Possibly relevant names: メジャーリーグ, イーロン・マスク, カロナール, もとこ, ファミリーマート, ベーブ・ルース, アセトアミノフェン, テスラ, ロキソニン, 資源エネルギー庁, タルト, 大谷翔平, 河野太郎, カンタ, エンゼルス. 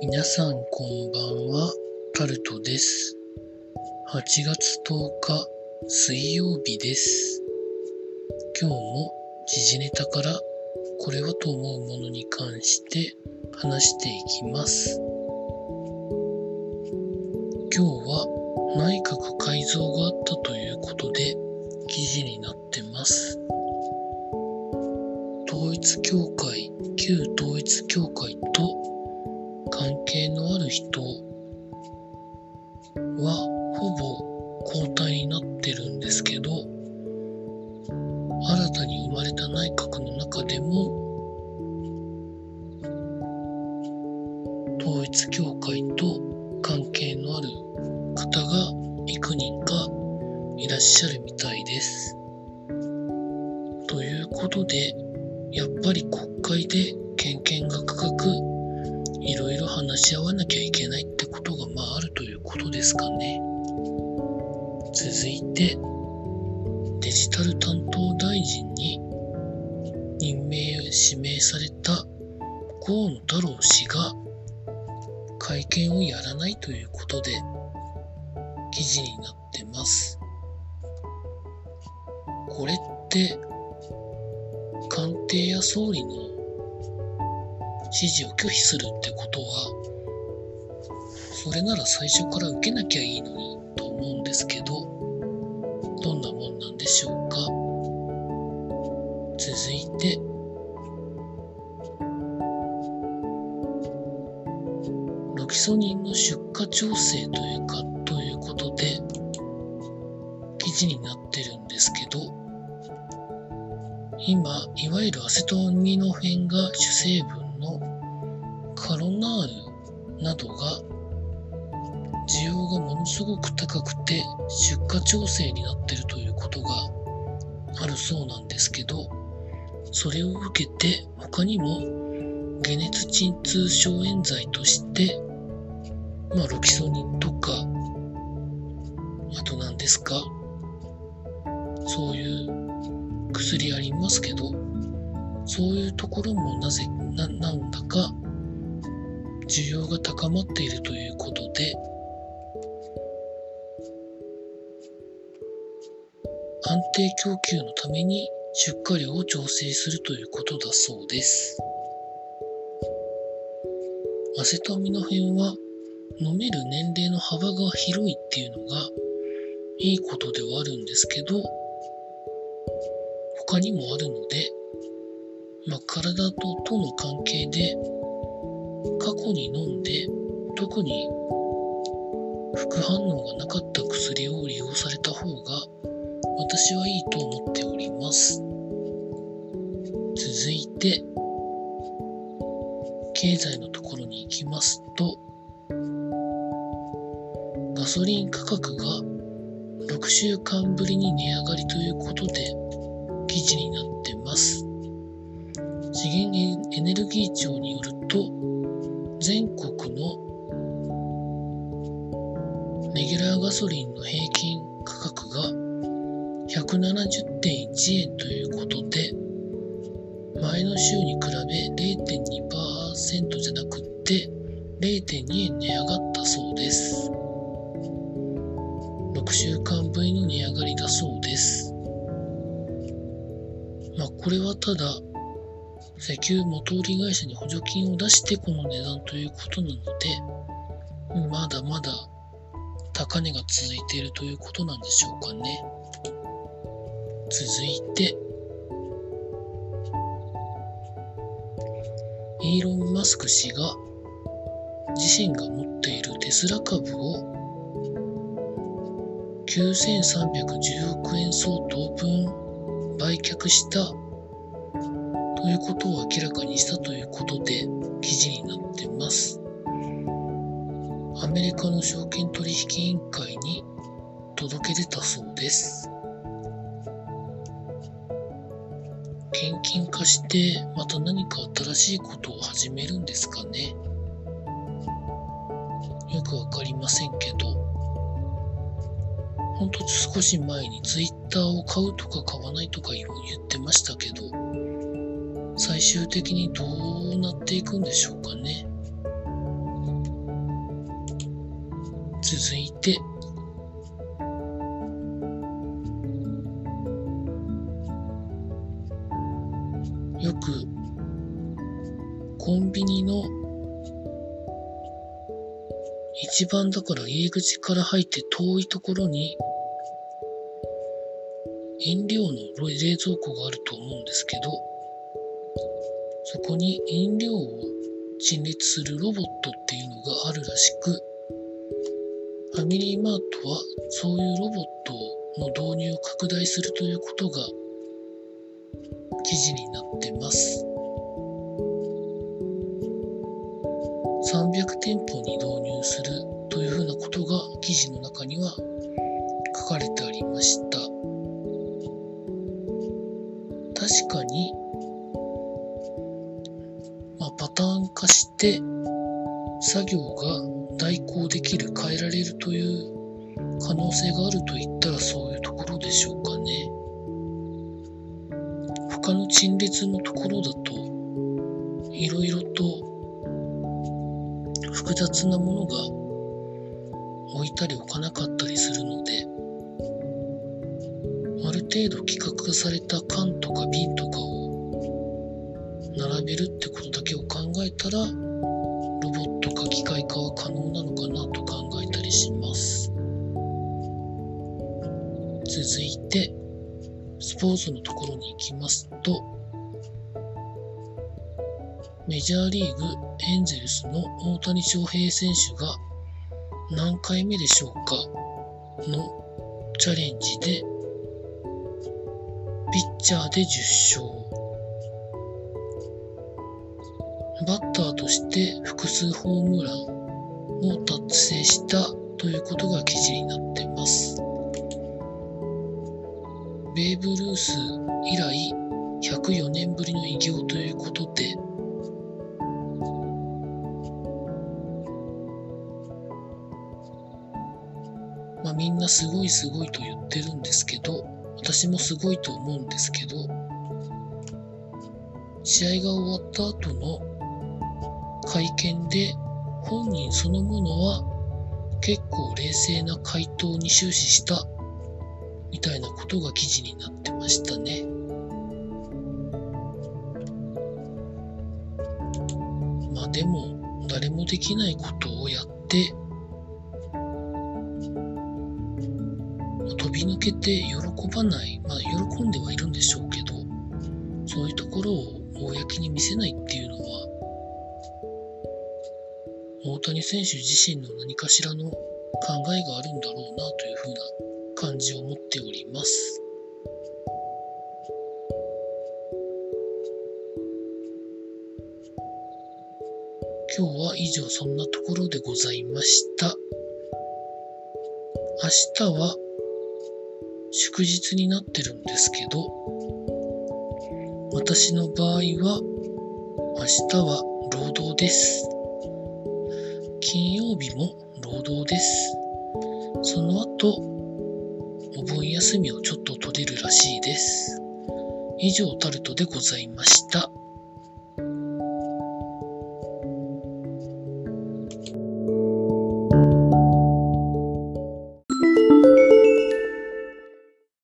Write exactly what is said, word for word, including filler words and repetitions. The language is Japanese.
皆さんこんばんは、タルトです。はちがつとおか水曜日です。今日も時事ネタからこれはと思うものに関して話していきます。今日は内閣改造があったということで記事になってます。統一教会、旧統一教会と関係のある人はほぼ交代になってるんですけど、新たに生まれた内閣の中でも統一教会と関係のある方が幾人かいらっしゃるみたいです。ということで、やっぱり国会でけんけんがくがくいろいろ話し合わなきゃいけないってことがまああるということですかね。続いて、デジタル担当大臣に任命指名された河野太郎氏が会見をやらないということで記事になってます。これって官邸や総理の指示を拒否するってことは、それなら最初から受けなきゃいいのにと思うんですけど、どんなもんなんでしょうか。続いて、ロキソニンの出荷調整というかということで記事になってるんですけど、今いわゆるアセトアミノフェンが主成分のカロナールなどが需要がものすごく高くて出荷調整になっているということがあるそうなんですけど、それを受けて他にも解熱鎮痛消炎剤として、まあ、ロキソニンとかあと何ですか、そういう薬ありますけど、そういうところもなぜな、なんだか需要が高まっているということで、安定供給のために出荷量を調整するということだそうです。アセトアミノフェンは飲める年齢の幅が広いっていうのがいいことではあるんですけど、他にもあるので、まあ、体ととの関係で過去に飲んで特に副反応がなかった薬を利用された方が私はいいと思っております。続いて、経済のところに行きますと、ガソリン価格がろくしゅうかんぶりに値上がりということで記事になってます。資源エネルギー庁によると、全国のレギュラーガソリンの平均価格が ひゃくななじゅってんいちえんということで、前の週に比べ れいてんにパーセント じゃなくて れいてんにえん値上がったそうです。ろくしゅうかんぶりの値上がりだそうです。まあこれはただ、石油元売り会社に補助金を出してこの値段ということなので、まだまだ高値が続いているということなんでしょうかね。続いて、イーロン・マスク氏が自身が持っているテスラ株をきゅうせんさんびゃくじゅうおくえん相当分売却したということを明らかにしたということで記事になってます。アメリカの証券取引委員会に届け出たそうです。現金化してまた何か新しいことを始めるんですかね。よくわかりませんけど、ほんと少し前にツイッターを買うとか買わないとか言ってましたけど、最終的にどうなっていくんでしょうかね。続いてよくコンビニの一番だから入り口から入って遠いところに飲料の冷蔵庫があると思うんですけど、そこに飲料を陳列するロボットっていうのがあるらしく、ファミリーマートはそういうロボットの導入を拡大するということが記事になってます。さんびゃくてんぽに導入するというふうなことが記事の中には書かれてありました。確かに、まあ、パターン化して作業が代行できる、変えられるという可能性があるといったらそういうところでしょうかね。他の陳列のところだといろいろと複雑なものが置いたり置かなかったりするので、ある程度規格化された缶とか瓶とかを並べるってことだけを考えたら、ロボットか機械化は可能なのかなと考えたりします。続いてスポーツのところに行きますと、メジャーリーグエンゼルスの大谷翔平選手が何回目でしょうかのチャレンジでピッチャーでじゅっしょう、バッターとして複数ホームランを達成したということが記事になっています。ベーブ・ルース以来ひゃくよねんぶりの偉業ということで、まあ、みんなすごいすごいと言ってるんですけど、私もすごいと思うんですけど、試合が終わった後の会見で本人そのものは結構冷静な回答に終始したみたいなことが記事になってましたね。まあでも誰もできないことをやって飛び抜けて喜ばない、まあ喜んではいるんでしょうけど、そういうところを公に見せないっていうのは大谷選手自身の何かしらの考えがあるんだろうなというふうな感じを持っております。今日は以上そんなところでございました。明日は祝日になってるんですけど、私の場合は明日は労働です。金曜日も労働です。その後お盆休みをちょっと取れるらしいです。以上、タルトでございました。